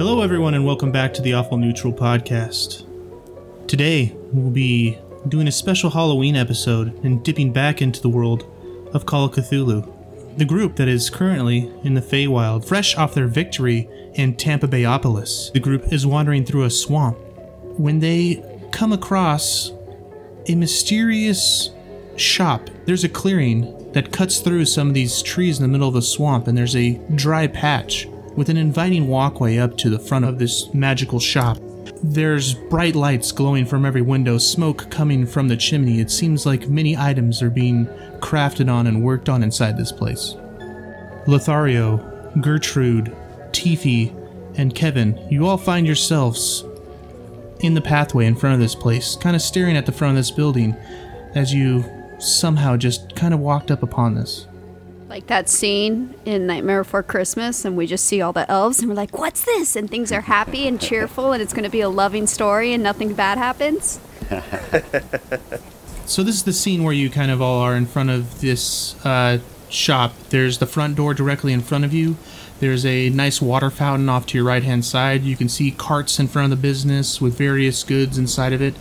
Hello, everyone, and welcome back to the Awful Neutral Podcast. Today, we'll be doing a special Halloween episode and dipping back into the world of Call of Cthulhu, the group that is currently in the Feywild, fresh off their victory in Tampa Bayopolis. The group is wandering through a swamp when they come across a mysterious shop. There's a clearing that cuts through some of these trees in the middle of the swamp, and there's a dry patch with an inviting walkway up to the front of this magical shop. There's bright lights glowing from every window, smoke coming from the chimney. It seems like many items are being crafted on and worked on inside this place. Lothario, Gertrude, Tiffy, and Kevin, you all find yourselves in the pathway in front of this place, kind of staring at the front of this building as you somehow just kind of walked up upon this. Like that scene in Nightmare Before Christmas, and we just see all the elves, and we're like, what's this? And things are happy and cheerful, and it's going to be a loving story, and nothing bad happens. So this is the scene where you kind of all are in front of this shop. There's the front door directly in front of you. There's a nice water fountain off to your right-hand side. You can see carts in front of the business with various goods inside of it,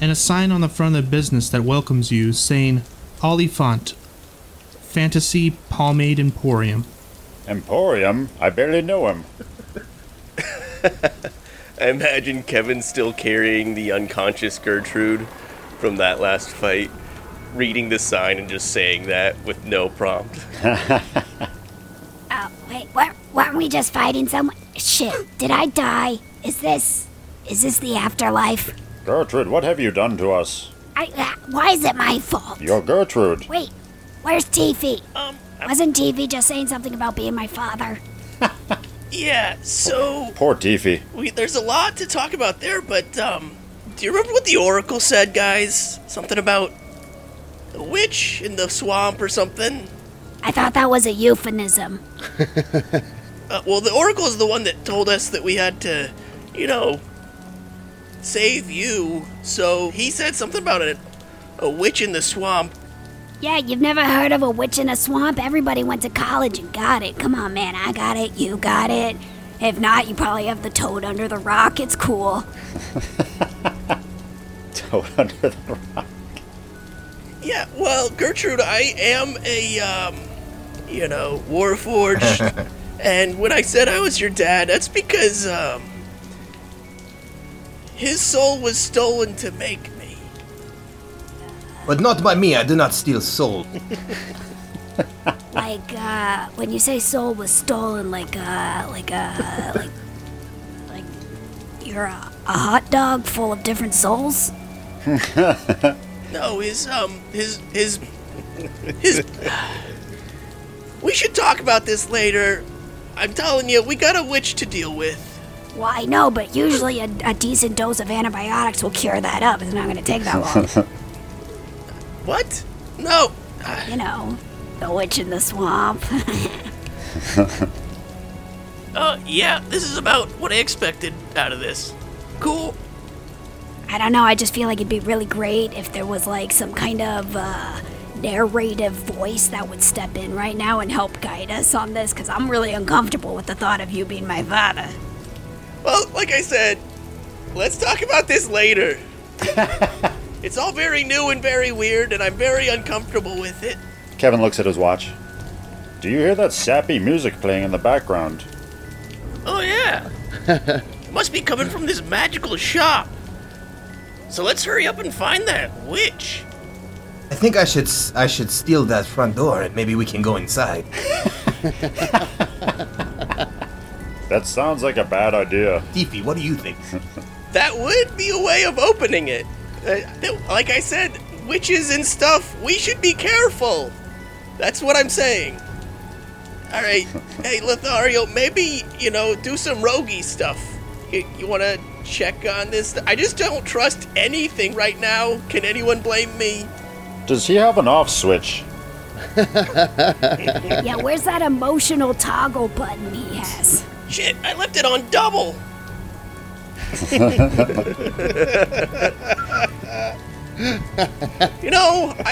and a sign on the front of the business that welcomes you saying, Oliphant's Fantasy Pomade Emporium. Emporium? I barely know him. I imagine Kevin still carrying the unconscious Gertrude from that last fight, reading the sign and just saying that with no prompt. Wait, weren't we just fighting someone? Shit, did I die? Is this the afterlife? Gertrude, what have you done to us? Why is it my fault? You're Gertrude. Wait, where's Tiffy? Wasn't Tiffy just saying something about being my father? Yeah, so... Poor Tiffy. There's a lot to talk about there, but, do you remember what the Oracle said, guys? Something about a witch in the swamp or something? I thought that was a euphemism. Well, the Oracle is the one that told us that we had to, you know, save you. So he said something about a witch in the swamp. Yeah, you've never heard of a witch in a swamp? Everybody went to college and got it. Come on, man, I got it, you got it. If not, you probably have the toad under the rock. It's cool. Toad under the rock. Yeah, well, Gertrude, I am a, Warforged. And when I said I was your dad, that's because, his soul was stolen to make me. But not by me, I do not steal soul. When you say soul was stolen, like you're a hot dog full of different souls? No, his we should talk about this later. I'm telling you, we got a witch to deal with. Well, I know, but usually a decent dose of antibiotics will cure that up. It's not going to take that long. What? No. You know, the witch in the swamp. Yeah, this is about what I expected out of this. Cool. I don't know, I just feel like it'd be really great if there was, some kind of, narrative voice that would step in right now and help guide us on this, because I'm really uncomfortable with the thought of you being my father. Well, like I said, let's talk about this later. It's all very new and very weird, and I'm very uncomfortable with it. Kevin looks at his watch. Do you hear that sappy music playing in the background? Oh, yeah. It must be coming from this magical shop. So let's hurry up and find that witch. I think I should steal that front door and maybe we can go inside. That sounds like a bad idea. Tiffy, what do you think? That would be a way of opening it. Like I said, witches and stuff, we should be careful. That's what I'm saying. All right. Hey, Lothario, maybe, do some roguey stuff. You want to... check on this. I just don't trust anything right now. Can anyone blame me? Does he have an off switch? Yeah, where's that emotional toggle button he has? Shit, I left it on double. I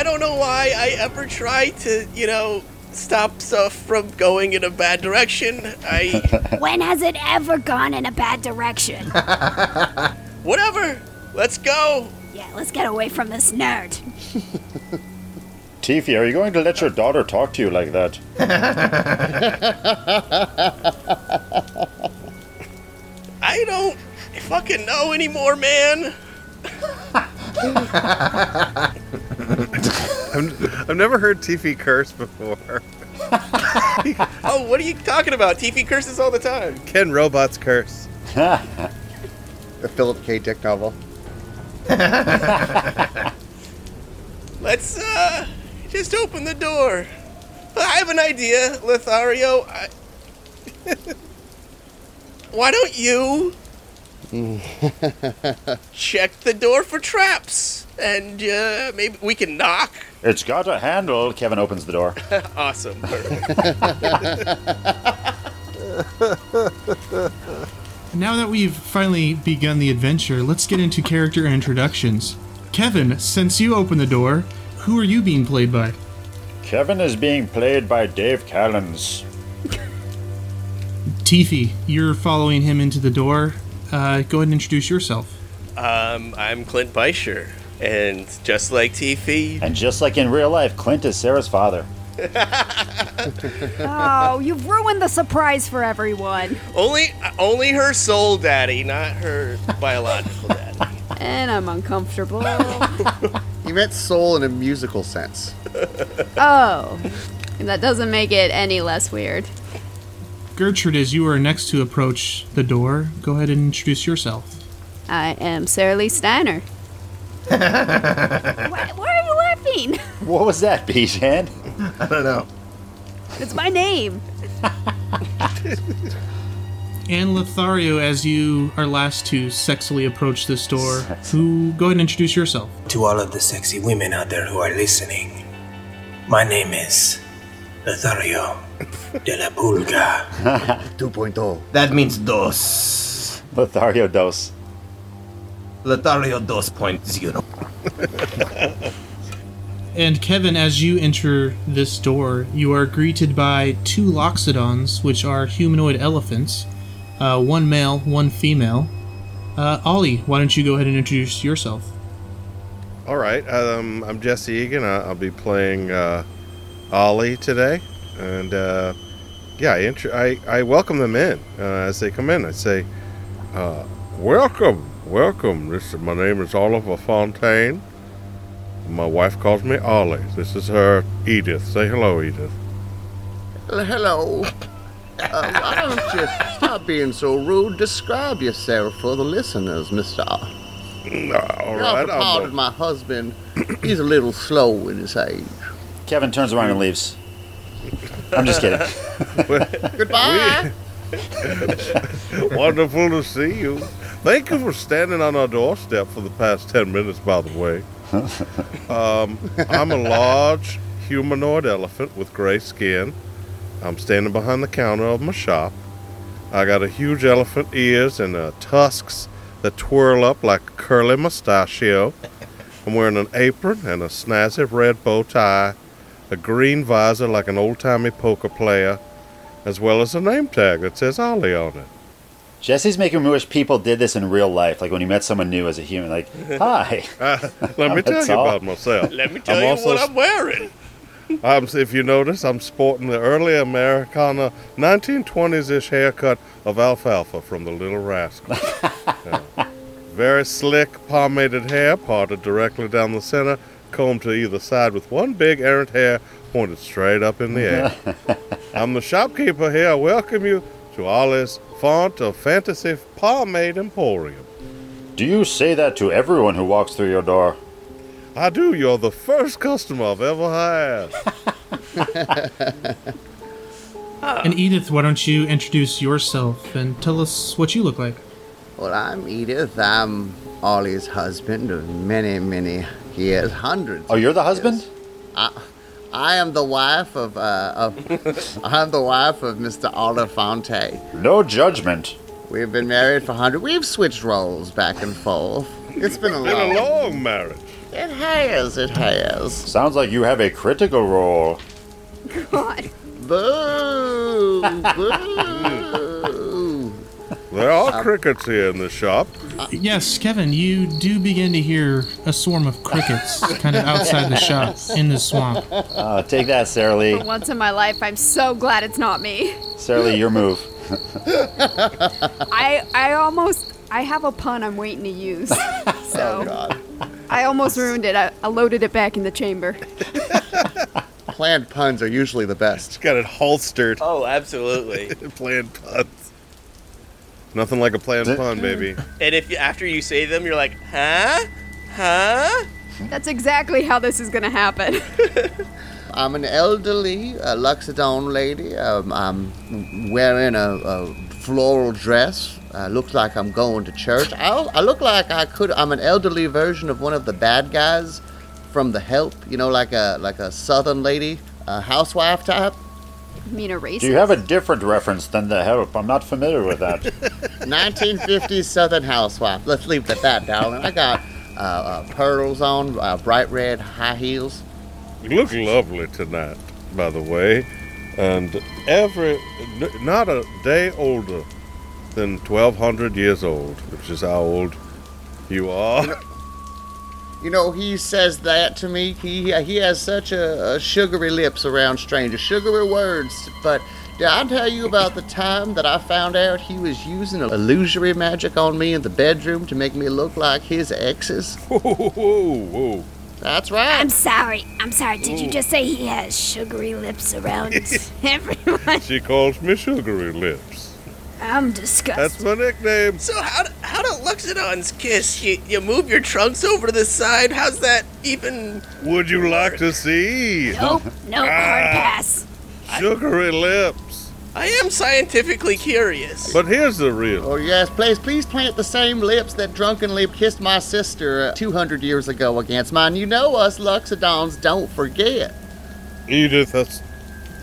don't know why I ever try to, stop stuff from going in a bad direction. When has it ever gone in a bad direction? Whatever. Let's go. Yeah, let's get away from this nerd. Tiffy, are you going to let your daughter talk to you like that? I don't fucking know anymore, man. I've never heard Tiffy curse before. Oh, what are you talking about? Tiffy curses all the time. Can robots curse? The Philip K. Dick novel. Let's, just open the door. I have an idea, Lothario. Why don't you check the door for traps? And maybe we can knock. It's got a handle. Kevin opens the door. Awesome. Now that we've finally begun the adventure, let's get into character introductions. Kevin, since you opened the door, who are you being played by? Kevin is being played by Dave Callens. Tiffy, you're following him into the door. Go ahead and introduce yourself. I'm Clint Beischer, and just like Tiffy... And just like in real life, Clint is Sarah's father. Oh, you've ruined the surprise for everyone. Only her soul daddy, not her biological daddy. And I'm uncomfortable. You meant soul in a musical sense. Oh, and that doesn't make it any less weird. Gertrude, as you are next to approach the door, go ahead and introduce yourself. I am Sarah Lee Steiner. Why are you laughing? What was that, Bijan? I don't know. It's my name. And Lothario, as you are last to sexily approach this door, go ahead and introduce yourself. To all of the sexy women out there who are listening, my name is Lothario de la Pulga. 2.0. That means dos. Lothario dos. Lothario 2.0. And Kevin, as you enter this door, you are greeted by two loxodons, which are humanoid elephants. One male, one female. Ollie, why don't you go ahead and introduce yourself? All right. I'm Jesse Egan. I'll be playing Ollie today. And, I welcome them in as they come in. I say, welcome. My name is Oliver Fontaine. My wife calls me Ollie. This is her, Edith. Say hello, Edith. Hello. Why don't you stop being so rude? Describe yourself for the listeners, Mr. R. All right. Pardon my husband. He's a little slow in his age. Kevin turns around and leaves. I'm just kidding. Goodbye. Wonderful to see you. Thank you for standing on our doorstep for the past 10 minutes, by the way. I'm a large humanoid elephant with gray skin. I'm standing behind the counter of my shop. I got a huge elephant ears and tusks that twirl up like a curly mustachio. I'm wearing an apron and a snazzy red bow tie, a green visor like an old-timey poker player, as well as a name tag that says Ollie on it. Jesse's making me wish people did this in real life, like when you met someone new as a human, like, hi. Let me tell you about myself. Let me tell you what I'm wearing. If you notice, I'm sporting the early Americana 1920s-ish haircut of alfalfa from the Little Rascal. Very slick, pomaded hair, parted directly down the center, combed to either side with one big errant hair pointed straight up in the air. I'm the shopkeeper here. I welcome you to Ollie's of Fantasy Pomade Emporium. Do you say that to everyone who walks through your door? I do. You're the first customer I've ever had. And Edith, why don't you introduce yourself and tell us what you look like? Well, I'm Edith. I'm Ollie's husband of many, many years, hundreds. Oh, you're the husband? I am the wife of Mr. Oliver Fontaine. No judgment. We've been married for 100. We've switched roles back and forth. It's been a long marriage. It has. Sounds like you have a critical role. God. Boo! Boo! There are crickets here in the shop. Yes, Kevin, you do begin to hear a swarm of crickets kind of outside the shop, in the swamp. Oh, take that, Sarah Lee. For once in my life, I'm so glad it's not me. Sarah Lee, your move. I have a pun I'm waiting to use. So oh, God. I almost ruined it. I loaded it back in the chamber. Planned puns are usually the best. She's got it holstered. Oh, absolutely. Planned puns. Nothing like a planned pun, baby. And if after you say them, you're like, huh? Huh? That's exactly how this is going to happen. I'm an elderly Luxodon lady. I'm wearing a floral dress. Looks like I'm going to church. I look like I could. I'm an elderly version of one of the bad guys from The Help, you know, like a southern lady, a housewife type. You mean a racist? Do you have a different reference than The Help? I'm not familiar with that. 1950s southern housewife. Let's leave it at that, darling. I got pearls on, bright red high heels. You look lovely tonight, by the way. And not a day older than 1,200 years old, which is how old you are. You know, he says that to me. He has such a sugary lips around strangers, sugary words. But did I tell you about the time that I found out he was using illusory magic on me in the bedroom to make me look like his exes? Whoa, whoa, whoa. That's right. I'm sorry. Did you just say he has sugary lips around everyone? She calls me sugary lips. I'm disgusted. That's my nickname. So how do Luxodons kiss? You move your trunks over to the side? How's that even... Would you like to see? Nope, hard pass. Sugary lips. I am scientifically curious. But here's the real... Oh, yes, please plant the same lips that drunkenly kissed my sister 200 years ago against mine. You know us Luxodons don't forget. Edith, that's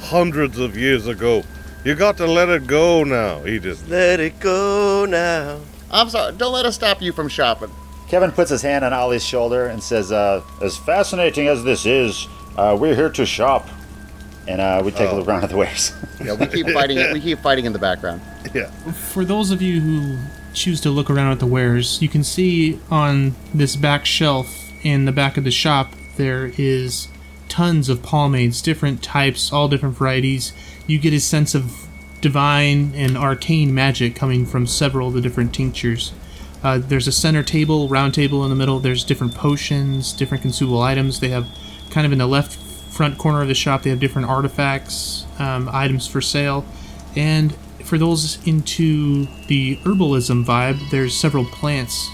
hundreds of years ago. You got to let it go now, Edith. Let it go now. I'm sorry, don't let us stop you from shopping. Kevin puts his hand on Ollie's shoulder and says, as fascinating as this is, we're here to shop. And we take a look around at the wares. Yeah, we keep fighting it. We keep fighting in the background. Yeah. For those of you who choose to look around at the wares, you can see on this back shelf in the back of the shop, there is tons of pomades, different types, all different varieties. You get a sense of divine and arcane magic coming from several of the different tinctures. There's a center table, round table in the middle. There's different potions, different consumable items. They have kind of in the left front corner of the shop, they have different artifacts, items for sale. And for those into the herbalism vibe, there's several plants,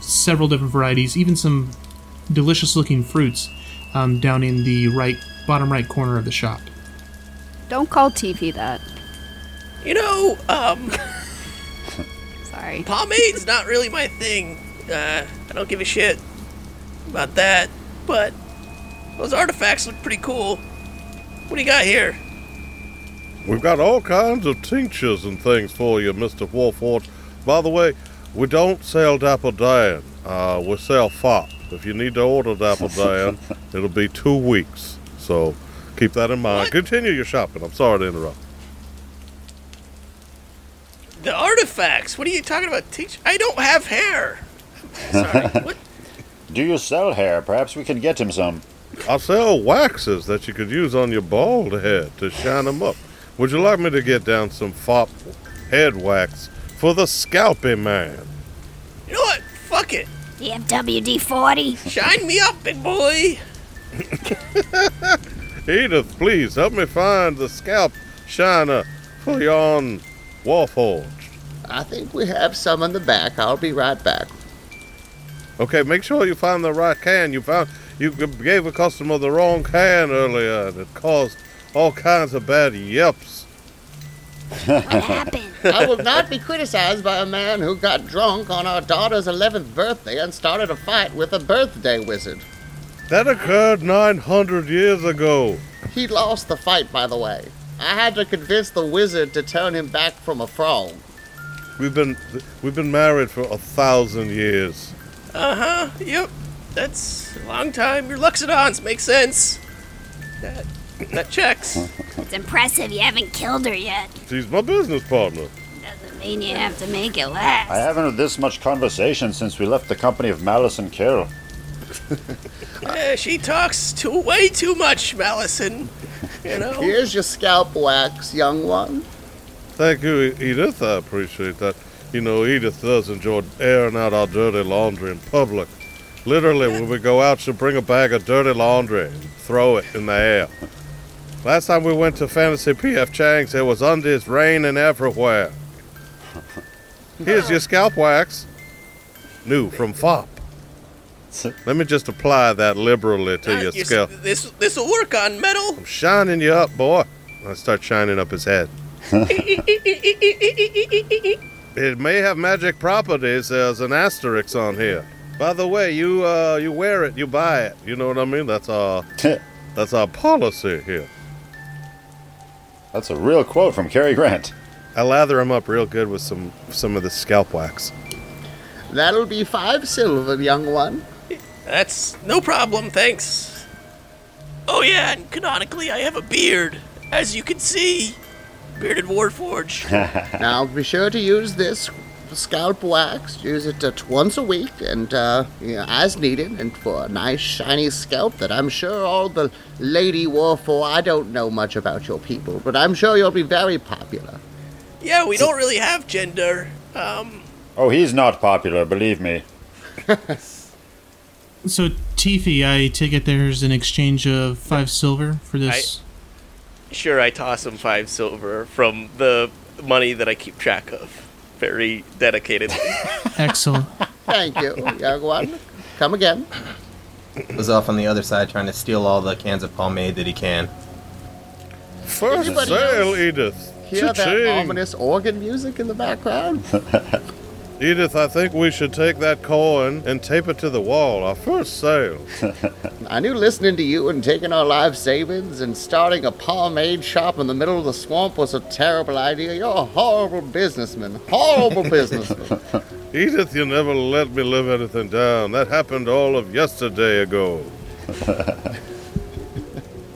several different varieties, even some delicious looking fruits down in the bottom right corner of the shop. Don't call TV that. You know, Sorry. Pomade's not really my thing. I don't give a shit about that. But those artifacts look pretty cool. What do you got here? We've got all kinds of tinctures and things for you, Mr. Warfort. By the way, we don't sell Dappledian. We sell FOP. If you need to order Dappledian, it'll be 2 weeks. So... keep that in mind. What? Continue your shopping. I'm sorry to interrupt. The artifacts? What are you talking about? I don't have hair. Sorry. What? Do you sell hair? Perhaps we can get him some. I sell waxes that you could use on your bald head to shine them up. Would you like me to get down some fop head wax for the scalpy man? You know what? Fuck it. You have WD-40? Shine me up, big boy. Edith, please help me find the scalp shiner for yon Warforged. I think we have some in the back. I'll be right back. Okay, make sure you find the right can. You gave a customer the wrong can earlier, and it caused all kinds of bad yips. What happened? I will not be criticized by a man who got drunk on our daughter's 11th birthday and started a fight with a birthday wizard. That occurred 900 years ago. He lost the fight, by the way. I had to convince the wizard to turn him back from a frog. We've been married for 1,000 years. Yep. That's a long time. Your Luxodons make sense. That That checks. It's impressive you haven't killed her yet. She's my business partner. Doesn't mean you have to make it last. I haven't had this much conversation since we left the company of Mallison Carroll. She talks way too much, Mallison. You know? Here's your scalp wax, young one. Thank you, Edith. I appreciate that. You know, Edith does enjoy airing out our dirty laundry in public. Literally, when we go out, she'll bring a bag of dirty laundry and throw it in the air. Last time we went to Fantasy P.F. Chang's, there was undies raining everywhere. Here's your scalp wax. New from FOP. Let me just apply that liberally to your scalp. This will work on metal. I'm shining you up, boy. I start shining up his head. It may have magic properties. There's an asterisk on here. By the way, you wear it, you buy it. You know what I mean? That's our policy here. That's a real quote from Cary Grant. I lather him up real good with some of the scalp wax. That'll be 5 silver, young one. That's no problem, thanks. Oh yeah, and canonically I have a beard, as you can see. Bearded Warforged. Now be sure to use this scalp wax. Use it once a week and as needed, and for a nice shiny scalp that I'm sure all the lady wore for. I don't know much about your people, but I'm sure you'll be very popular. Yeah, we don't really have gender. Oh, he's not popular, believe me. So, Tiffy, I take it there's an exchange of 5 silver for this? I toss him 5 silver from the money that I keep track of. Very dedicatedly. Excellent. Thank you, young one. Come again. Was off on the other side trying to steal all the cans of pomade that he can. First sale, Edith. Hear that ominous organ music in the background? Edith, I think we should take that coin and tape it to the wall, our first sale. I knew listening to you and taking our life savings and starting a pomade shop in the middle of the swamp was a terrible idea. You're a horrible businessman. Horrible businessman. Edith, you never let me live anything down. That happened all of yesterday ago.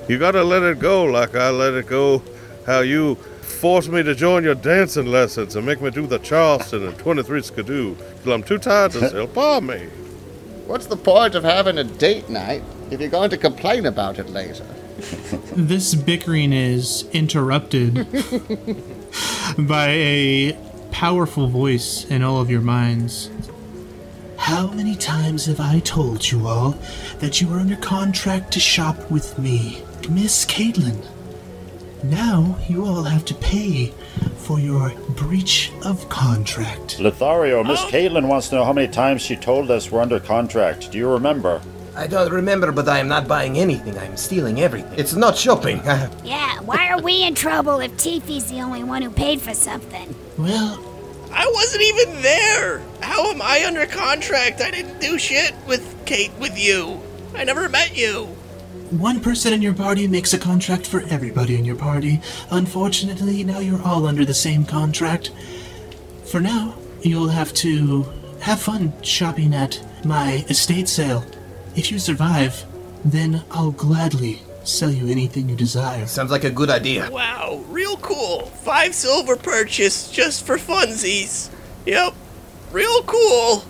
You gotta let it go like I let it go, how you force me to join your dancing lessons and make me do the Charleston and 23 Skidoo till I'm too tired to sell pomade. What's the point of having a date night if you're going to complain about it later? This bickering is interrupted by a powerful voice in all of your minds. How many times have I told you all that you were under contract to shop with me, Miss Caitlin? Now you all have to pay for your breach of contract. Lothario, Miss Caitlin wants to know how many times she told us we're under contract. Do you remember? I don't remember, but I am not buying anything. I am stealing everything. It's not shopping. Yeah, why are we in trouble if Tiffy's the only one who paid for something? Well, I wasn't even there. How am I under contract? I didn't do shit with you. I never met you. One person in your party makes a contract for everybody in your party. Unfortunately, now you're all under the same contract. For now, you'll have to have fun shopping at my estate sale. If you survive, then I'll gladly sell you anything you desire. Sounds like a good idea. Wow, real cool. 5 silver purchase just for funsies. Yep, real cool.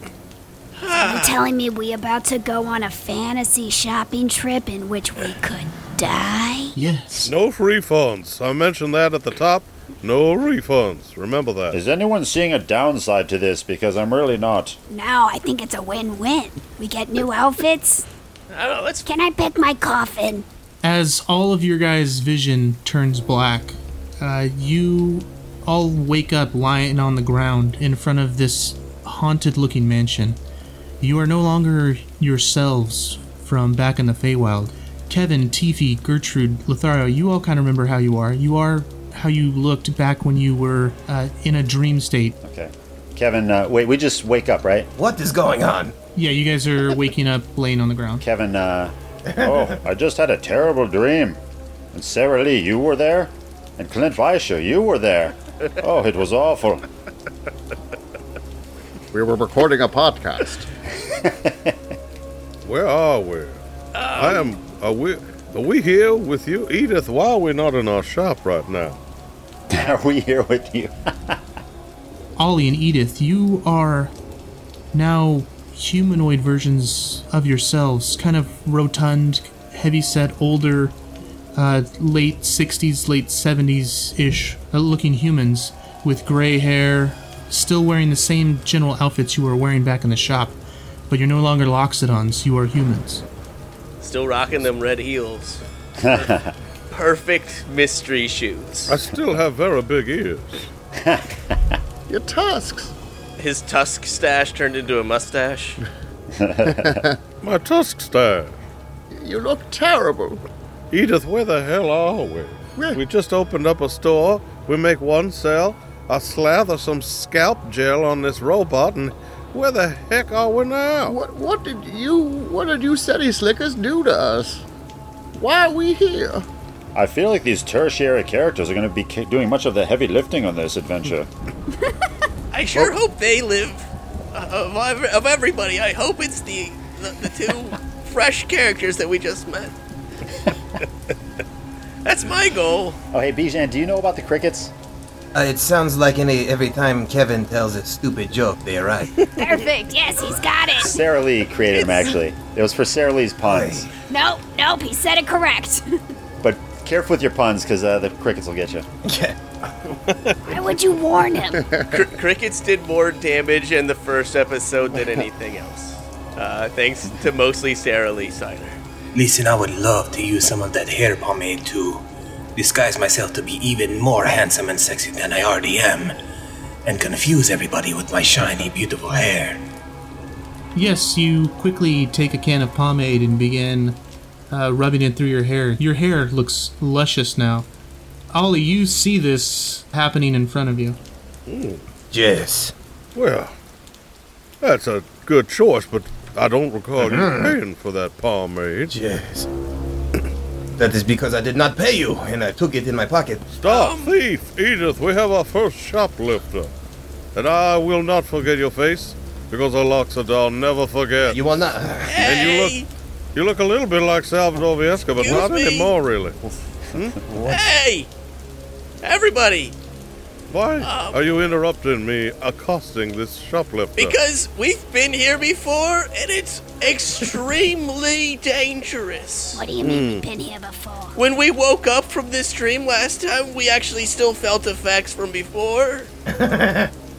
You're telling me we about to go on a fantasy shopping trip in which we could die? Yes. No refunds. I mentioned that at the top. No refunds. Remember that. Is anyone seeing a downside to this? Because I'm really not. No, I think it's a win-win. We get new outfits. Can I pick my coffin? As all of your guys' vision turns black, you all wake up lying on the ground in front of this haunted-looking mansion. You are no longer yourselves from back in the Feywild. Kevin, Tiffy, Gertrude, Lothario, you all kind of remember how you are. You are how you looked back when you were in a dream state. Okay. Kevin, wait, we just wake up, right? What is going on? Yeah, you guys are waking up laying on the ground. Kevin, I just had a terrible dream. And Sarah Lee, you were there? And Clint Beischer, you were there. Oh, it was awful. We were recording a podcast. Where are we? I am. Are we? Are we here with you, Edith? Why are we not in our shop right now? Are we here with you? Ollie and Edith, you are now humanoid versions of yourselves, kind of rotund, heavyset, older, late 60s, late 70s-ish looking humans with gray hair, still wearing the same general outfits you were wearing back in the shop, but you're no longer Loxodons, you are humans. Still rocking them red heels. Perfect mystery shoes. I still have very big ears. Your tusks. His tusk stash turned into a mustache. My tusk stash. You look terrible. Edith, where the hell are we? Where? We just opened up a store. We make one sale. I slather some scalp gel on this robot, and where the heck are we now? What did you city slickers do to us? Why are we here? I feel like these tertiary characters are going to be doing much of the heavy lifting on this adventure. I sure hope they live. Of everybody, I hope it's the two fresh characters that we just met. That's my goal. Oh, hey, Bijan, do you know about the crickets? It sounds like every time Kevin tells a stupid joke, they're right. Perfect. Yes, he's got it. Sarah Lee created him, actually. It was for Sarah Lee's puns. Nope, he said it correct. But careful with your puns, because the crickets will get you. Yeah. Why would you warn him? Crickets did more damage in the first episode than anything else. Thanks to mostly Sarah Lee Steiner. Listen, I would love to use some of that hair pomade to disguise myself to be even more handsome and sexy than I already am, and confuse everybody with my shiny, beautiful hair. Yes, you quickly take a can of pomade and begin rubbing it through your hair. Your hair looks luscious now. Ollie, you see this happening in front of you. Mm. Yes. Well, that's a good choice, but I don't recall you paying for that pomade. Yes. That is because I did not pay you, and I took it in my pocket. Stop, thief! Edith, we have our first shoplifter. And I will not forget your face, because a Loxodon never forgets. You will not. Hey. And you look a little bit like Salvador Viesca, but not anymore, really. Hey! Everybody! Why are you interrupting me accosting this shoplifter? Because we've been here before, and it's extremely dangerous. What do you mean we've been here before? When we woke up from this dream last time, we actually still felt effects from before.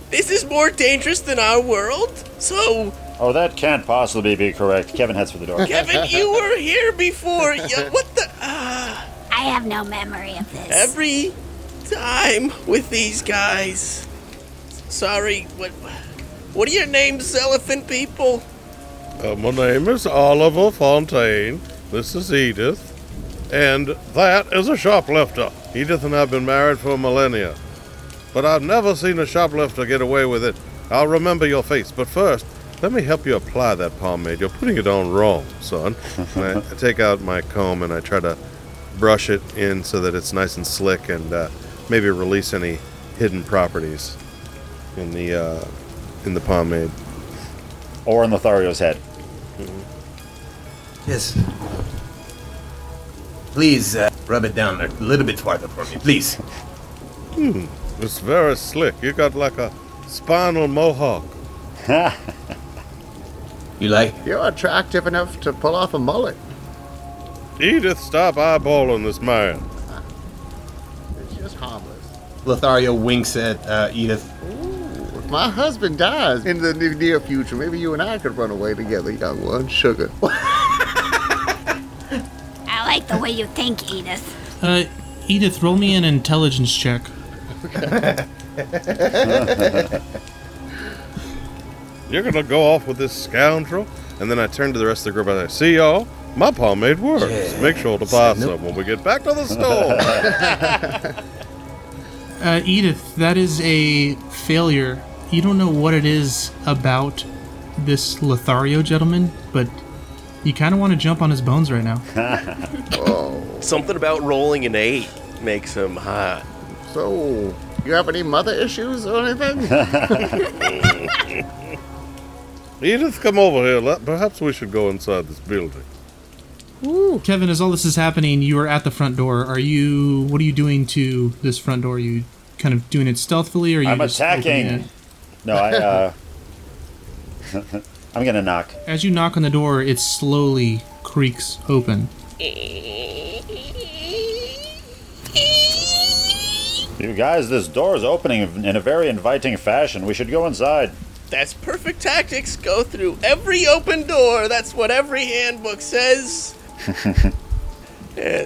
This is more dangerous than our world, so... Oh, that can't possibly be correct. Kevin heads for the door. Kevin, you were here before. What the... I have no memory of this. Every... time with these guys. Sorry, what are your names, elephant people? My name is Oliver Fontaine. This is Edith. And that is a shoplifter. Edith and I have been married for millennia. But I've never seen a shoplifter get away with it. I'll remember your face. But first, let me help you apply that pomade. You're putting it on wrong, son. I take out my comb and I try to brush it in so that it's nice and slick and... maybe release any hidden properties in the pomade. Or on Lothario's head. Mm-hmm. Yes. Please rub it down a little bit farther for me, please. It's very slick. You got like a spinal mohawk. You're attractive enough to pull off a mullet. Edith, stop eyeballing this man. Lothario winks at Edith. Ooh, if my husband dies in the near future, maybe you and I could run away together, young one. Sugar. I like the way you think, Edith. Edith, roll me an intelligence check. You're going to go off with this scoundrel? And then I turn to the rest of the group and I say, see y'all, my pomade works. Yeah. Make sure to buy some when we get back to the store. Edith, that is a failure. You don't know what it is about this Lothario gentleman, but you kind of want to jump on his bones right now. Oh. Something about rolling an 8 makes him hot. So, you have any mother issues or anything? Edith, come over here. Perhaps we should go inside this building. Ooh. Kevin, as all this is happening, you are at the front door. Are you? What are you doing to this front door? Are you kind of doing it stealthily, or are you? I'm attacking. No, I'm gonna knock. As you knock on the door, it slowly creaks open. You guys, this door is opening in a very inviting fashion. We should go inside. That's perfect tactics. Go through every open door. That's what every handbook says.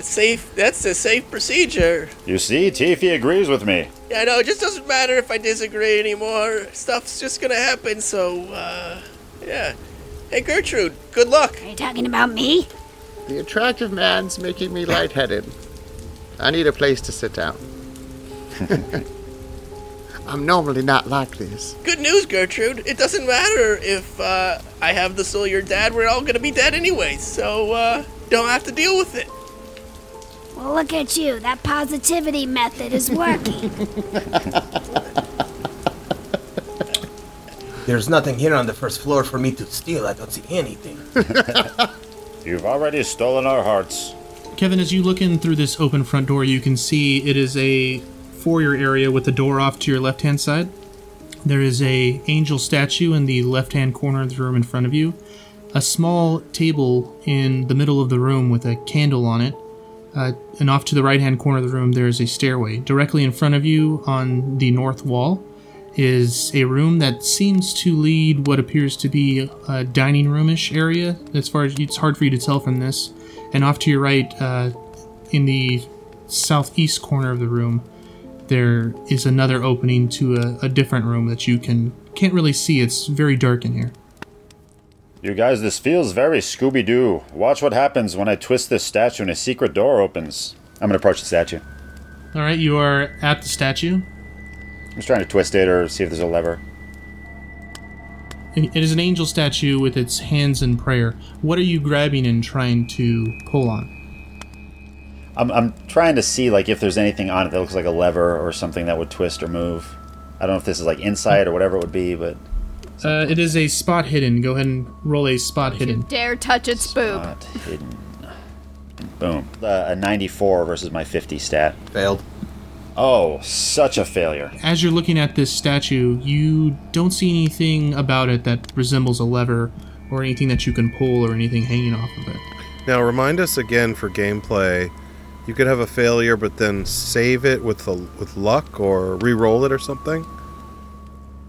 Safe. That's a safe procedure. You see, Tiffy agrees with me. Yeah, no, it just doesn't matter if I disagree anymore. Stuff's just gonna happen, so, yeah. Hey, Gertrude, good luck. Are you talking about me? The attractive man's making me lightheaded. I need a place to sit down. I'm normally not like this. Good news, Gertrude. It doesn't matter if I have the soul of your dad. We're all going to be dead anyway, so don't have to deal with it. Well, look at you. That positivity method is working. There's nothing here on the first floor for me to steal. I don't see anything. You've already stolen our hearts. Kevin, as you look in through this open front door, you can see it is a foyer area with the door off to your left-hand side. There is a angel statue in the left-hand corner of the room in front of you. A small table in the middle of the room with a candle on it. And off to the right-hand corner of the room, there is a stairway. Directly in front of you on the north wall is a room that seems to lead what appears to be a dining room-ish area. As far as it's hard for you to tell from this. And off to your right, in the southeast corner of the room, there is another opening to a different room that you can't really see. It's very dark in here. You guys, this feels very Scooby-Doo. Watch what happens when I twist this statue and a secret door opens. I'm going to approach the statue. All right, you are at the statue. I'm just trying to twist it or see if there's a lever. It is an angel statue with its hands in prayer. What are you grabbing and trying to pull on? I'm trying to see like if there's anything on it that looks like a lever or something that would twist or move. I don't know if this is like insight or whatever it would be, but... it is a spot hidden. Go ahead and roll a spot hidden. You dare touch its boob. Spot hidden. Boom. A 94 versus my 50 stat. Failed. Oh, such a failure. As you're looking at this statue, you don't see anything about it that resembles a lever or anything that you can pull or anything hanging off of it. Now, remind us again for gameplay... You could have a failure, but then save it with luck or re-roll it or something?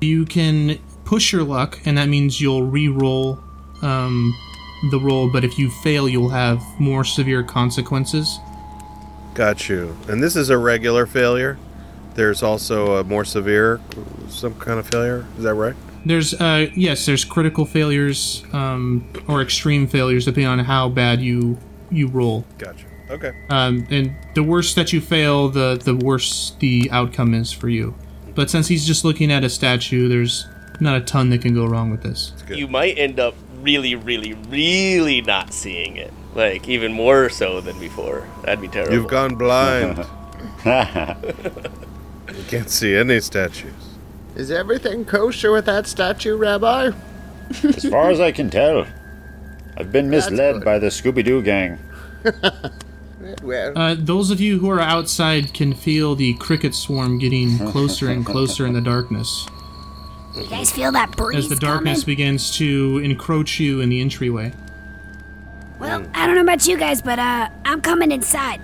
You can push your luck, and that means you'll re-roll the roll, but if you fail, you'll have more severe consequences. Got you. And this is a regular failure? There's also a more severe, some kind of failure? Is that right? There's, yes, there's critical failures or extreme failures, depending on how bad you roll. Got you. Okay. And the worse that you fail, the worse the outcome is for you. But since he's just looking at a statue, there's not a ton that can go wrong with this. You might end up really, really, really not seeing it. Like, even more so than before. That'd be terrible. You've gone blind. You can't see any statues. Is everything kosher with that statue, Rabbi? As far as I can tell. I've been misled by the Scooby-Doo gang. Those of you who are outside can feel the cricket swarm getting closer and closer in the darkness. You guys feel that breeze as the darkness begins to encroach you in the entryway. Well, I don't know about you guys, but I'm coming inside.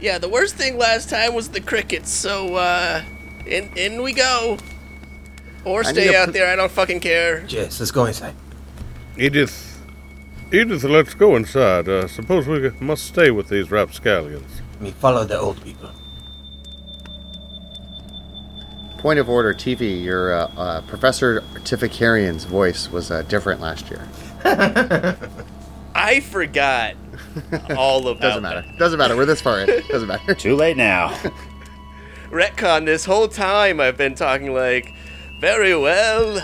Yeah, the worst thing last time was the crickets, so in we go. Or stay out there, I don't fucking care. Yes, let's go inside. Edith, let's go inside. Suppose we must stay with these rapscallions. We follow the old people. Point of order, TV, your Professor Ficarian's voice was different last year. I forgot all of that. Doesn't matter. We're this far in. Doesn't matter. Too late now. Retcon, this whole time I've been talking like, very well.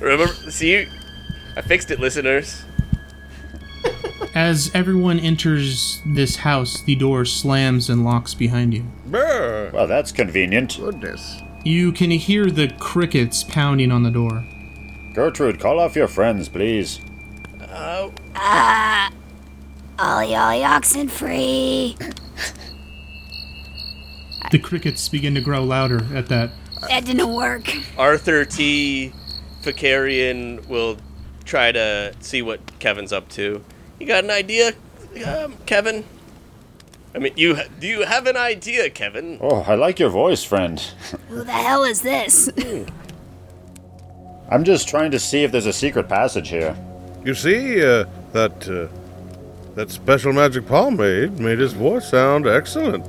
Remember, see, I fixed it, listeners. As everyone enters this house, the door slams and locks behind you. Brr. Well, that's convenient. Goodness. You can hear the crickets pounding on the door. Gertrude, call off your friends, please. Oh. Ollie, oxen free. The crickets begin to grow louder at that. That didn't work. Arthur T. Ficarian will try to see what Kevin's up to. You got an idea, Kevin? I mean, do you have an idea, Kevin? Oh, I like your voice, friend. Who the hell is this? I'm just trying to see if there's a secret passage here. You see, that special magic pomade made his voice sound excellent.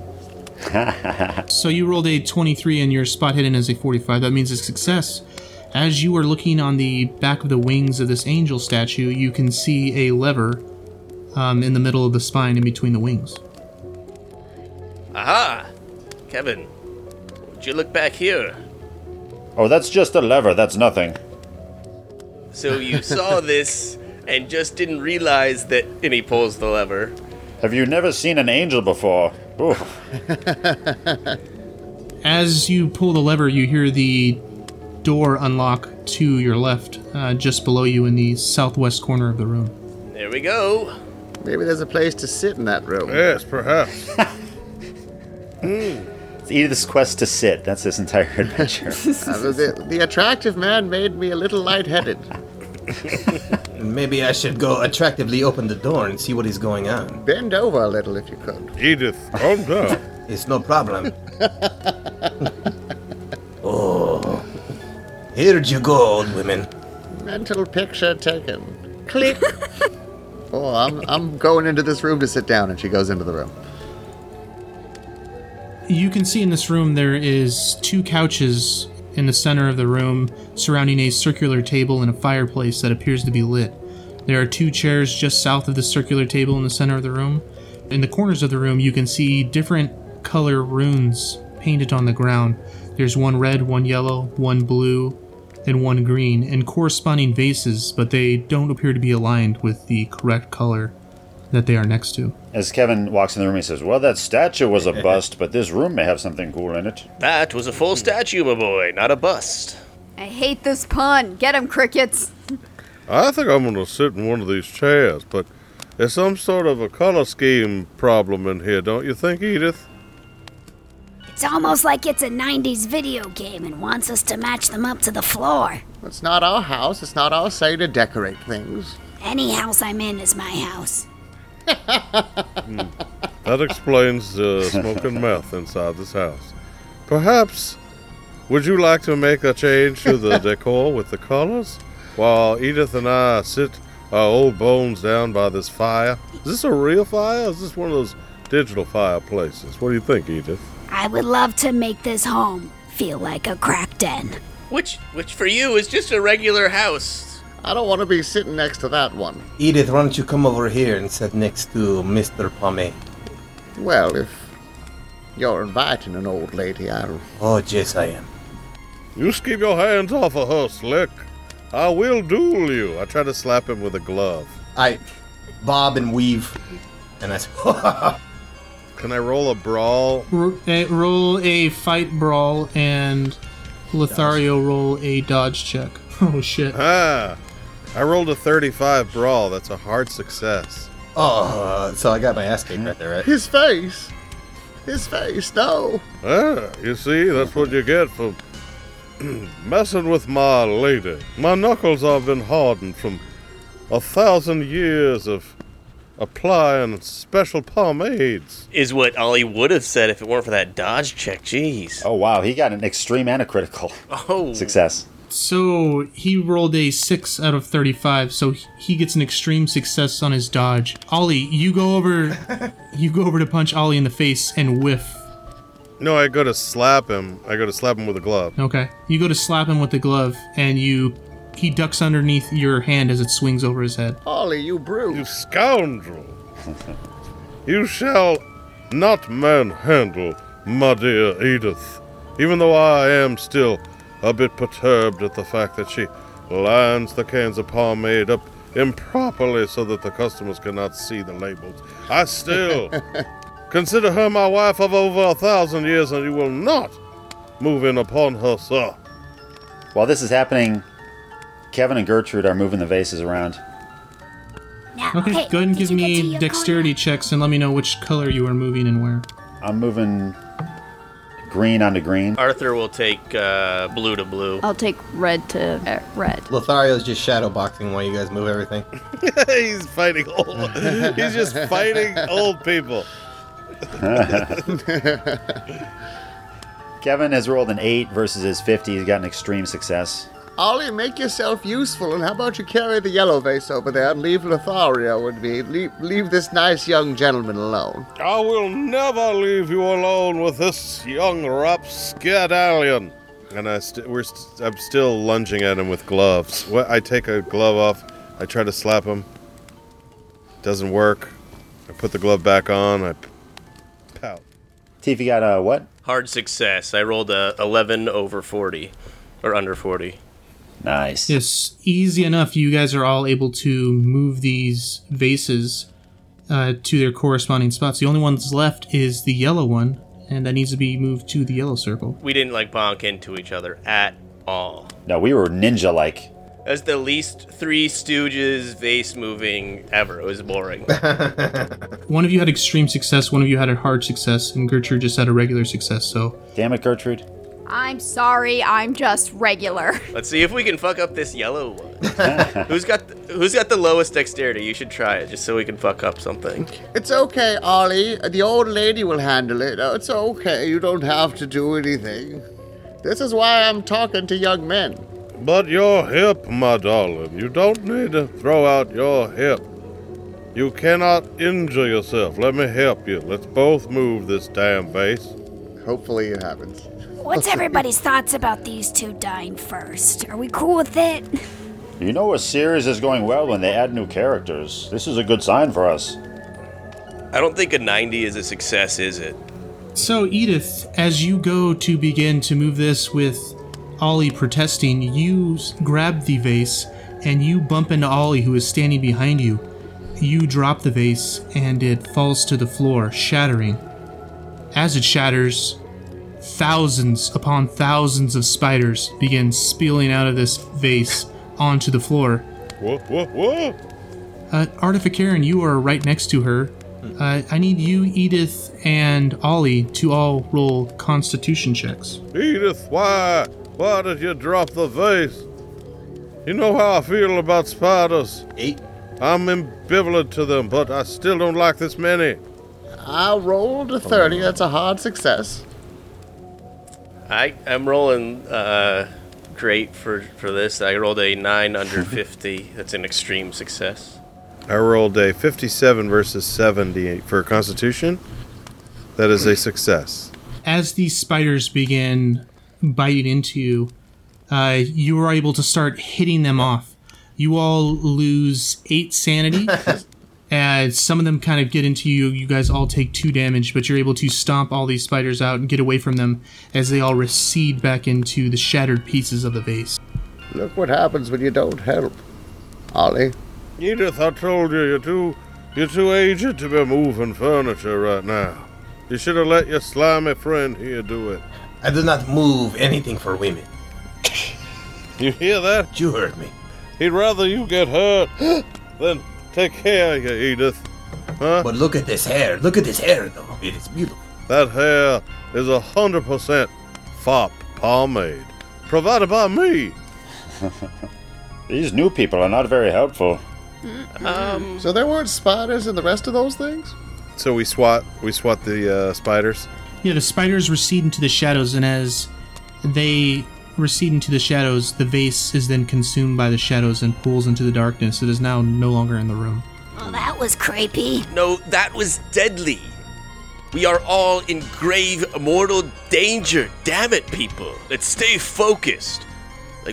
So you rolled a 23 and your spot hidden is a 45. That means a success. As you are looking on the back of the wings of this angel statue, you can see a lever in the middle of the spine in between the wings. Aha! Kevin, would you look back here? Oh, that's just a lever. That's nothing. So you saw this and just didn't realize that... And he pulls the lever. Have you never seen an angel before? Ooh. As you pull the lever, you hear the door unlock to your left, just below you in the southwest corner of the room. There we go. Maybe there's a place to sit in that room. Yes, perhaps. It's Edith's quest to sit. That's this entire adventure. The attractive man made me a little lightheaded. Maybe I should go attractively open the door and see what is going on. Bend over a little if you could. Edith, calm down. It's no problem. Oh, here you go, old women. Mental picture taken. Click. Oh, I'm going into this room to sit down, and she goes into the room. You can see in this room there is two couches in the center of the room, surrounding a circular table and a fireplace that appears to be lit. There are two chairs just south of the circular table in the center of the room. In the corners of the room, you can see different color runes painted on the ground. There's one red, one yellow, one blue, and one green, and corresponding vases, but they don't appear to be aligned with the correct color that they are next to. As Kevin walks in the room, he says, well, that statue was a bust, but this room may have something cool in it. That was a full statue, my boy, not a bust. I hate this pun. Get him, crickets. I think I'm going to sit in one of these chairs, but there's some sort of a color scheme problem in here, don't you think, Edith? It's almost like it's a 90s video game and wants us to match them up to the floor. It's not our house. It's not our say to decorate things. Any house I'm in is my house. That explains the smoking meth inside this house. Perhaps, would you like to make a change to the decor with the colors while Edith and I sit our old bones down by this fire? Is this a real fire or is this one of those digital fireplaces? What do you think, Edith? I would love to make this home feel like a crack den. Which for you is just a regular house. I don't want to be sitting next to that one. Edith, why don't you come over here and sit next to Mr. Pomade? Well, if you're inviting an old lady, I'll... Oh, yes, I am. You keep your hands off of her, Slick. I will duel you. I try to slap him with a glove. I bob and weave, and I say, Can I roll a brawl? Roll a fight brawl, and Lothario roll a dodge check. Oh, shit. I rolled a 35 brawl. That's a hard success. Oh, so I got my ass kicked right there, right? His face, no. You see, that's what you get for messing with my lady. My knuckles have been hardened from 1,000 years of applying special pomades. Is what Ollie would have said if it weren't for that dodge check. Jeez. Oh, wow. He got an extreme and a critical success. So he rolled a 6 out of 35, so he gets an extreme success on his dodge. Ollie, you go over to punch Ollie in the face and whiff. No, I go to slap him. I go to slap him with a glove. Okay. You go to slap him with the glove, and he ducks underneath your hand as it swings over his head. Ollie, you brute. You scoundrel. You shall not manhandle my dear Edith, even though I am still... a bit perturbed at the fact that she lines the cans of pomade up improperly so that the customers cannot see the labels. I still consider her my wife of over 1,000 years, and you will not move in upon her, sir. While this is happening, Kevin and Gertrude are moving the vases around. Now, okay, go ahead and give me dexterity checks and let me know which color you are moving and where. I'm moving green onto green. Arthur will take blue to blue. I'll take red to red. Lothario's just shadowboxing while you guys move everything. He's fighting old. He's just fighting old people. Kevin has rolled an 8 versus his 50. He's got an extreme success. Ollie, make yourself useful, and how about you carry the yellow vase over there and leave Lothario with me? Leave this nice young gentleman alone. I will never leave you alone with this young rapscallion. And I'm still lunging at him with gloves. I take a glove off. I try to slap him. Doesn't work. I put the glove back on. I pout. Tiff, you got a what? Hard success. I rolled a 11 over 40, or under 40. Nice. Yes, easy enough. You guys are all able to move these vases to their corresponding spots. The only one that's left is the yellow one, and that needs to be moved to the yellow circle. We didn't, bonk into each other at all. No, we were ninja-like. That's the least Three Stooges vase moving ever. It was boring. One of you had extreme success, one of you had a hard success, and Gertrude just had a regular success, so... Damn it, Gertrude. I'm sorry, I'm just regular. Let's see if we can fuck up this yellow one. Who's got the lowest dexterity? You should try it, just so we can fuck up something. It's okay, Ollie. The old lady will handle it. It's okay. You don't have to do anything. This is why I'm talking to young men. But you're hip, my darling. You don't need to throw out your hip. You cannot injure yourself. Let me help you. Let's both move this damn vase. Hopefully it happens. What's everybody's thoughts about these two dying first? Are we cool with it? You know a series is going well when they add new characters. This is a good sign for us. I don't think a 90 is a success, is it? So, Edith, as you go to begin to move this with Ollie protesting, you grab the vase and you bump into Ollie, who is standing behind you. You drop the vase and it falls to the floor, shattering. As it shatters... Thousands upon thousands of spiders begin spilling out of this vase onto the floor. Whoa. Artificarian, you are right next to her. I need you, Edith, and Ollie to all roll constitution checks. Edith, why? Why did you drop the vase? You know how I feel about spiders. 8. I'm ambivalent to them, but I still don't like this many. I rolled a 30. That's a hard success. I'm rolling great for this. I rolled a 9 under 50. That's an extreme success. I rolled a 57 versus 78 for Constitution. That is a success. As these spiders begin biting into you, you are able to start hitting them off. You all lose 8 sanity. Some of them kind of get into you. You guys all take 2 damage, but you're able to stomp all these spiders out and get away from them as they all recede back into the shattered pieces of the vase. Look what happens when you don't help, Ollie. Edith, I told you, you're too aged to be moving furniture right now. You should have let your slimy friend here do it. I did not move anything for women. You hear that? You heard me. He'd rather you get hurt than... Take care of you, Edith. Huh? But look at this hair. Look at this hair, though. It is beautiful. That hair is 100% fop pomade, provided by me. These new people are not very helpful. So there weren't spiders in the rest of those things? So we swat the spiders? Yeah, the spiders recede into the shadows, and as they... recede into the shadows, the vase is then consumed by the shadows and pulls into the darkness. It is now no longer in the room. Oh, that was creepy. No, that was deadly. We are all in grave, mortal danger. Damn it, people. Let's stay focused.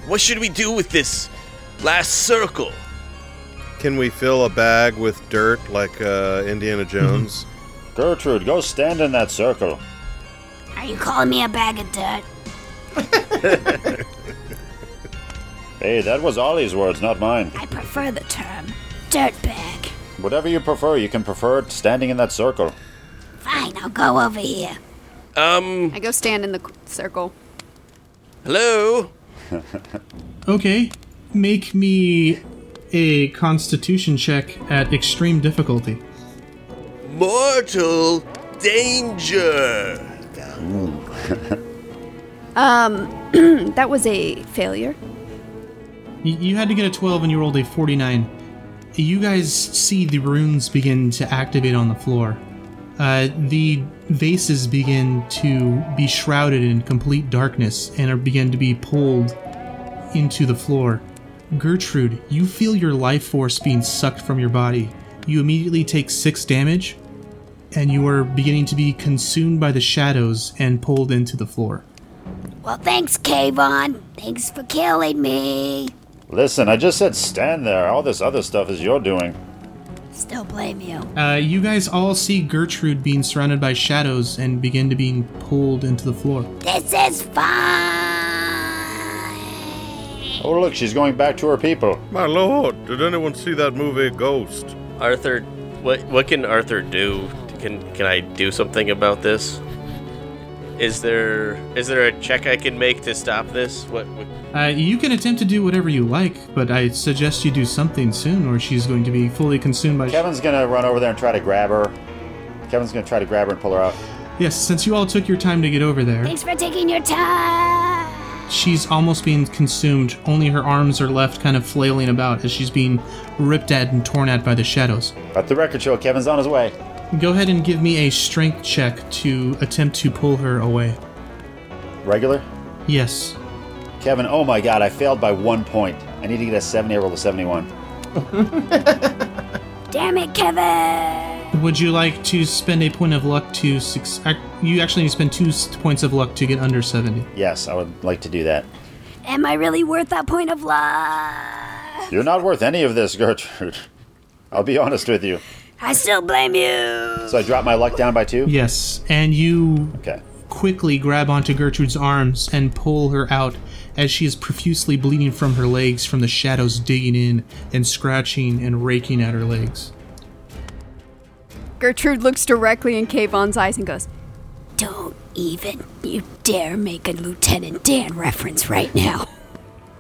What should we do with this last circle? Can we fill a bag with dirt like Indiana Jones? Mm-hmm. Gertrude, go stand in that circle. Are you calling me a bag of dirt? Hey, that was Ollie's words, not mine. I prefer the term dirtbag. Whatever you prefer, you can prefer it standing in that circle. Fine, I'll go over here. I go stand in the circle. Hello? Okay. make me a constitution check at extreme difficulty. Mortal danger! That was a failure. You had to get a 12 and you rolled a 49. You guys see the runes begin to activate on the floor. The vases begin to be shrouded in complete darkness and are begin to be pulled into the floor. Gertrude, you feel your life force being sucked from your body. You immediately take 6 damage, and you are beginning to be consumed by the shadows and pulled into the floor. Well, thanks, Kayvon. Thanks for killing me. Listen, I just said stand there. All this other stuff is your doing. Still blame you. You guys all see Gertrude being surrounded by shadows and begin to being pulled into the floor. This is fine. Oh, look, she's going back to her people. My lord, did anyone see that movie Ghost? Arthur, what can Arthur do? Can I do something about this? Is there a check I can make to stop this? What? You can attempt to do whatever you like, but I suggest you do something soon, or she's going to be fully consumed by... Kevin's going to run over there and try to grab her. Kevin's going to try to grab her and pull her out. Yes, since you all took your time to get over there... Thanks for taking your time! She's almost being consumed. Only her arms are left kind of flailing about as she's being ripped at and torn at by the shadows. Let the record show Kevin's on his way. Go ahead and give me a strength check to attempt to pull her away. Regular? Yes. Kevin, oh my god, I failed by 1 point. I need to get a 70, I rolled a 71. Damn it, Kevin! Would you like to spend a point of luck to... You actually need to spend 2 points of luck to get under 70. Yes, I would like to do that. Am I really worth that point of luck? You're not worth any of this, Gertrude. I'll be honest with you. I still blame you. So I drop my luck down by 2? Yes, and you quickly grab onto Gertrude's arms and pull her out as she is profusely bleeding from her legs from the shadows digging in and scratching and raking at her legs. Gertrude looks directly in Kayvon's eyes and goes, "Don't even you dare make a Lieutenant Dan reference right now."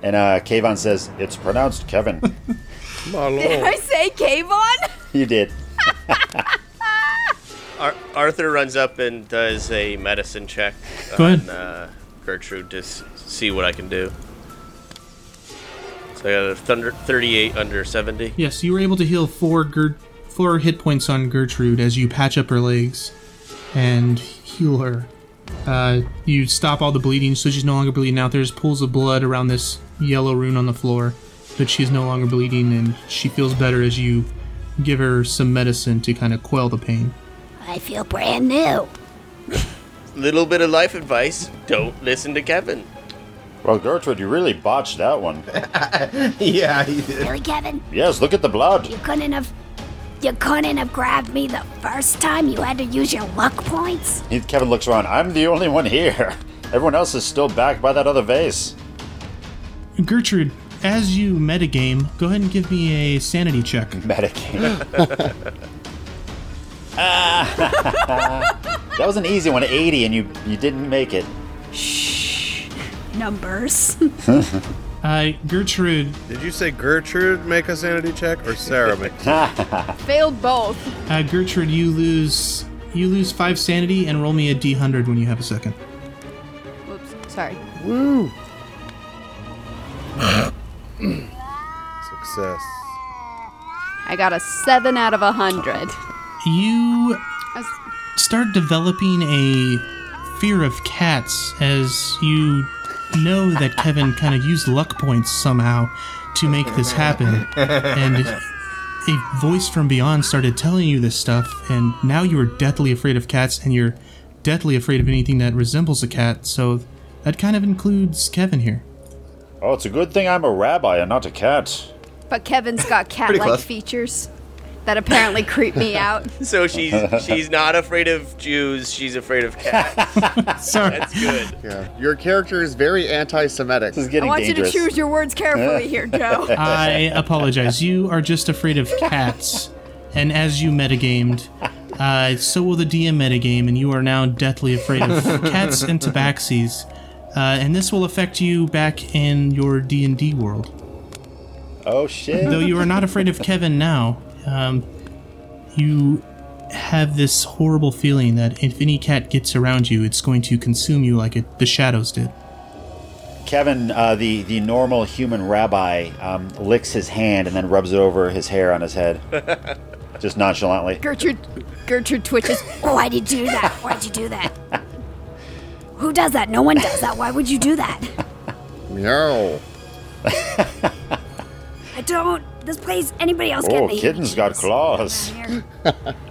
And Kayvon says, "It's pronounced Kevin." My lord. Did I say Kayvon? You did. Arthur runs up and does a medicine check on Gertrude to see what I can do. So I got a 38 under 70. Yes, you were able to heal 4 hit points on Gertrude as you patch up her legs and heal her. You stop all the bleeding, so she's no longer bleeding out. There's pools of blood around this yellow rune on the floor, but she's no longer bleeding, and she feels better as you give her some medicine to kind of quell the pain. I feel brand new. Little bit of life advice, don't listen to Kevin. Well, Gertrude, you really botched that one. Yeah, he did. Really, Kevin? Yes, look at the blood. You couldn't have grabbed me the first time? You had to use your luck points? Kevin looks around. I'm the only one here. Everyone else is still back by that other vase. Gertrude, as you metagame, go ahead and give me a sanity check. Metagame. That was an easy one, 80, and you didn't make it. Shh. Numbers. Gertrude. Did you say Gertrude make a sanity check or Sarah make it? Failed both. Gertrude, you lose 5 sanity and roll me a D100 when you have a second. Whoops, sorry. Woo. Success. I got a 7 out of 100. You start developing a fear of cats as you know that Kevin kind of used luck points somehow to make this happen. And a voice from beyond started telling you this stuff, and now you are deathly afraid of cats, and you're deathly afraid of anything that resembles a cat. So that kind of includes Kevin here. Oh, it's a good thing I'm a rabbi and not a cat. But Kevin's got cat-like features that apparently creep me out. So she's not afraid of Jews, she's afraid of cats. Sorry. That's good. Yeah. Your character is very anti-Semitic. This is getting dangerous. You to choose your words carefully here, Joe. I apologize. You are just afraid of cats. And as you metagamed, so will the DM metagame, and you are now deathly afraid of cats and tabaxis. And this will affect you back in your D&D world. Oh, shit. Though you are not afraid of Kevin now, you have this horrible feeling that if any cat gets around you, it's going to consume you like the shadows did. Kevin, the normal human rabbi, licks his hand and then rubs it over his hair on his head. Just nonchalantly. Gertrude twitches. Oh, why did you do that? Why'd you do that? Who does that? No one does that. Why would you do that? Meow. I don't. This place, anybody else get me? Oh, kitten's got claws.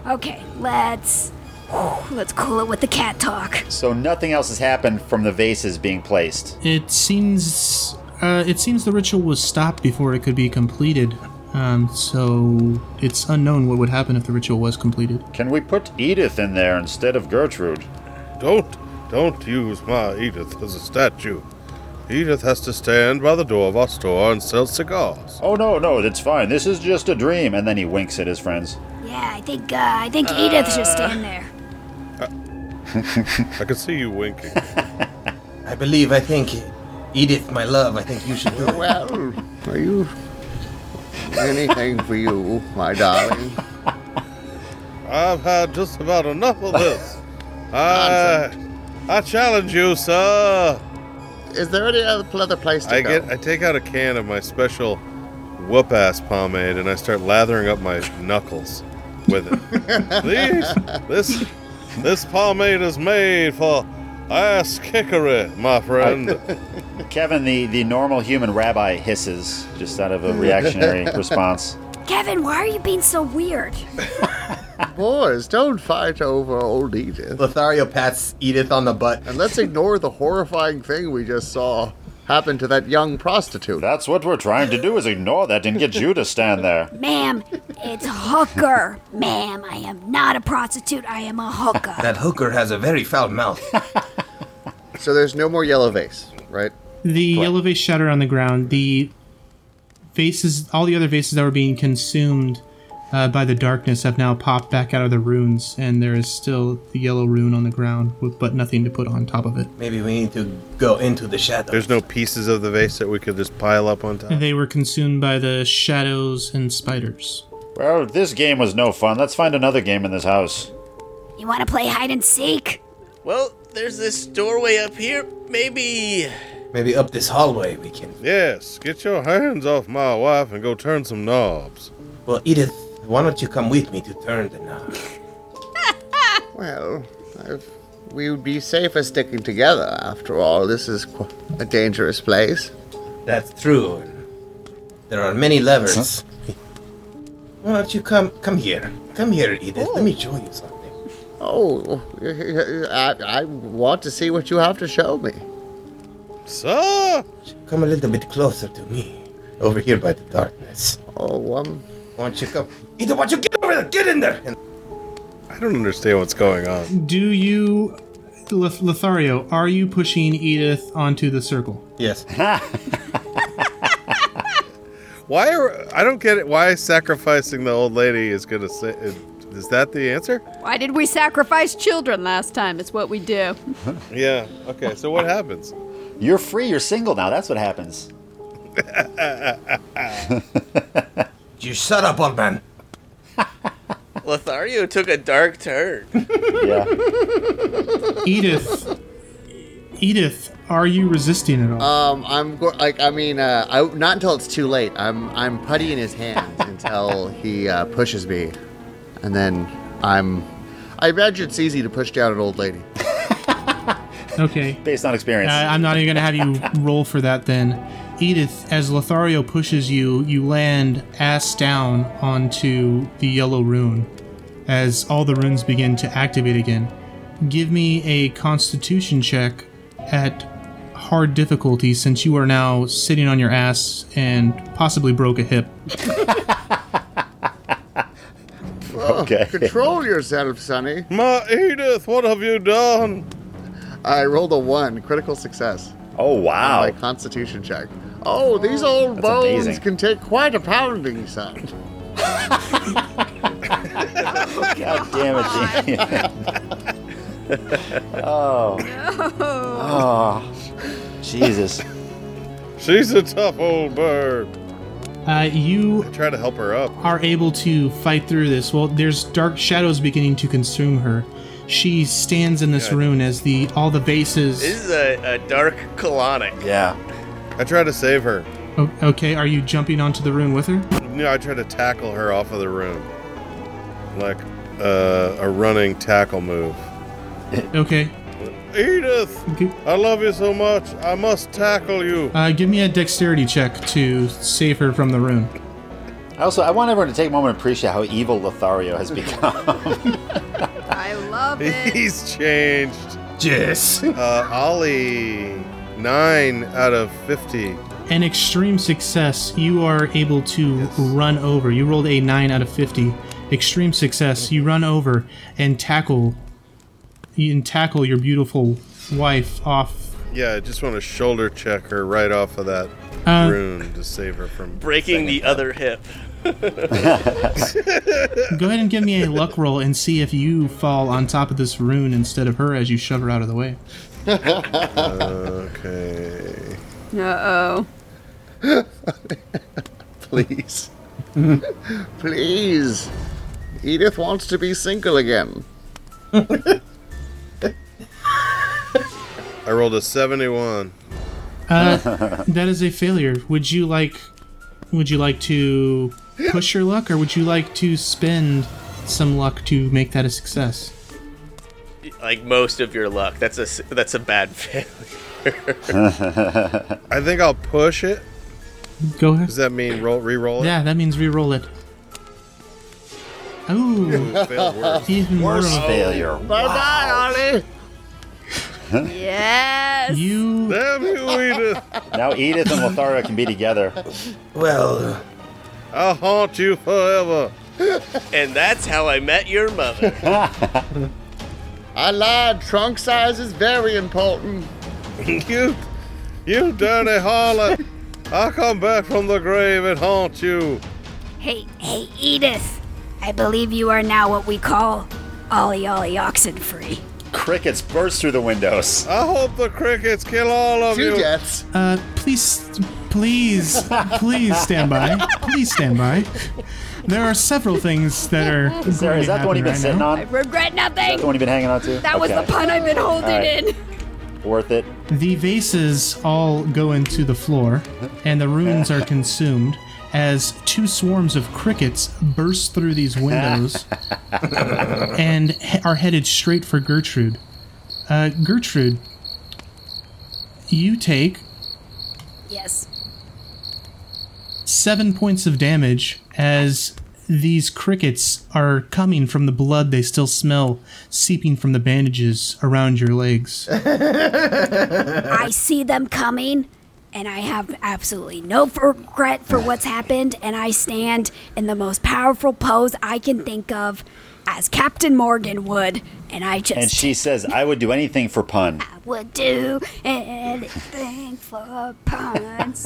Okay, let's cool it with the cat talk. So nothing else has happened from the vases being placed. It seems the ritual was stopped before it could be completed. So it's unknown what would happen if the ritual was completed. Can we put Edith in there instead of Gertrude? Don't use my Edith as a statue. Edith has to stand by the door of our store and sell cigars. Oh, no, that's fine. This is just a dream. And then he winks at his friends. Yeah, I think Edith should stand there. I can see you winking. I think, Edith, my love, I think you should do it. Well, are you... anything for you, my darling. I've had just about enough of this. I challenge you, sir. Is there any other place to go? I take out a can of my special whoop-ass pomade and I start lathering up my knuckles with it. This pomade is made for ass kickery, my friend. Kevin, the normal human rabbi, hisses just out of a reactionary response. Kevin, why are you being so weird? Boys, don't fight over old Edith. Lothario pats Edith on the butt. And let's ignore the horrifying thing we just saw happen to that young prostitute. That's what we're trying to do, is ignore that and get you to stand there. Ma'am, it's hooker. Ma'am, I am not a prostitute. I am a hooker. That hooker has a very foul mouth. So there's no more yellow vase, right? The yellow vase shattered on the ground. The vases, all the other vases that were being consumed... by the darkness have now popped back out of the runes, and there is still the yellow rune on the ground, but nothing to put on top of it. Maybe we need to go into the shadows. There's no pieces of the vase that we could just pile up on top? And they were consumed by the shadows and spiders. Well, this game was no fun. Let's find another game in this house. You want to play hide and seek? Well, there's this doorway up here. Maybe up this hallway we can... Yes, get your hands off my wife and go turn some knobs. Well, Edith... why don't you come with me to turn the knob? Well, we would be safer sticking together. After all, this is a dangerous place. That's true. There are many levers. Huh? Why don't you come here? Come here, Edith. Oh. Let me show you something. Oh, I want to see what you have to show me. Sir? Come a little bit closer to me. Over here by the darkness. Oh, why don't you come? Either why don't you get over there? Get in there! I don't understand what's going on. Do you... Lothario, are you pushing Edith onto the circle? Yes. I don't get it. Why sacrificing the old lady is going to say... Is that the answer? Why did we sacrifice children last time? It's what we do. Yeah. Okay, so what happens? You're free. You're single now. That's what happens. You shut up, old man. Lothario took a dark turn. Yeah. Edith, are you resisting at all? Not until it's too late. I'm putty in his hands until he pushes me, and then I imagine it's easy to push down an old lady. Okay. Based on experience. I'm not even going to have you roll for that then. Edith, as Lothario pushes you, you land ass down onto the yellow rune as all the runes begin to activate again. Give me a constitution check at hard difficulty since you are now sitting on your ass and possibly broke a hip. Okay. Control yourself, Sonny. My Edith, what have you done? I rolled a 1, critical success. Oh, wow. My constitution check. Oh, these old bones amazing. Can take quite a pounding, son. God damn it, Dan. Oh. Oh. Jesus. She's a tough old bird. You try to help her up. Are able to fight through this. Well, there's dark shadows beginning to consume her. She stands in this room as all the vases. This is a dark colonic. Yeah. I try to save her. Okay, are you jumping onto the room with her? No, I try to tackle her off of the room. Like a running tackle move. Okay. Edith, okay. I love you so much. I must tackle you. Give me a dexterity check to save her from the room. Also, I want everyone to take a moment and appreciate how evil Lothario has become. I love it. He's changed. Yes. Ollie, 9 out of 50. An extreme success. You are able to run over. You rolled a 9 out of 50. Extreme success. You run over and tackle your beautiful wife off. Yeah, I just want to shoulder check her right off of that rune to save her from breaking the other hip. Go ahead and give me a luck roll and see if you fall on top of this rune instead of her as you shove her out of the way. Okay. Uh-oh. Please. Please. Edith wants to be single again. I rolled a 71. That is a failure. Would you like to push your luck, or would you like to spend some luck to make that a success? Like most of your luck. That's a bad failure. I think I'll push it. Go ahead. Does that mean re-roll it? Yeah, that means re-roll it. Oh, even worse failure. Bye-bye, Ollie. Yes. You. Damn you, Edith. Now Edith and Lothario can be together. Well, I'll haunt you forever. And that's how I met your mother. I lied. Trunk size is very important. You dirty harlot. I'll come back from the grave and haunt you. Hey, Edith. I believe you are now what we call Ollie Oxenfree. Crickets burst through the windows. I hope the crickets kill all of you. Deaths. Please stand by. Please stand by. There are several things that are going to happen. Sarah, is that the one you've been sitting on? I regret nothing. Is that the one you've been hanging on to? That was the pun I've been holding in. Worth it. The vases all go into the floor, and the runes are consumed. As two swarms of crickets burst through these windows and are headed straight for Gertrude. Gertrude, you take... Yes. 7 points of damage as these crickets are coming from the blood they still smell, seeping from the bandages around your legs. I see them coming. And I have absolutely no regret for what's happened, and I stand in the most powerful pose I can think of, as Captain Morgan would, and I just... And she says, I would do anything for puns. I would do anything for puns.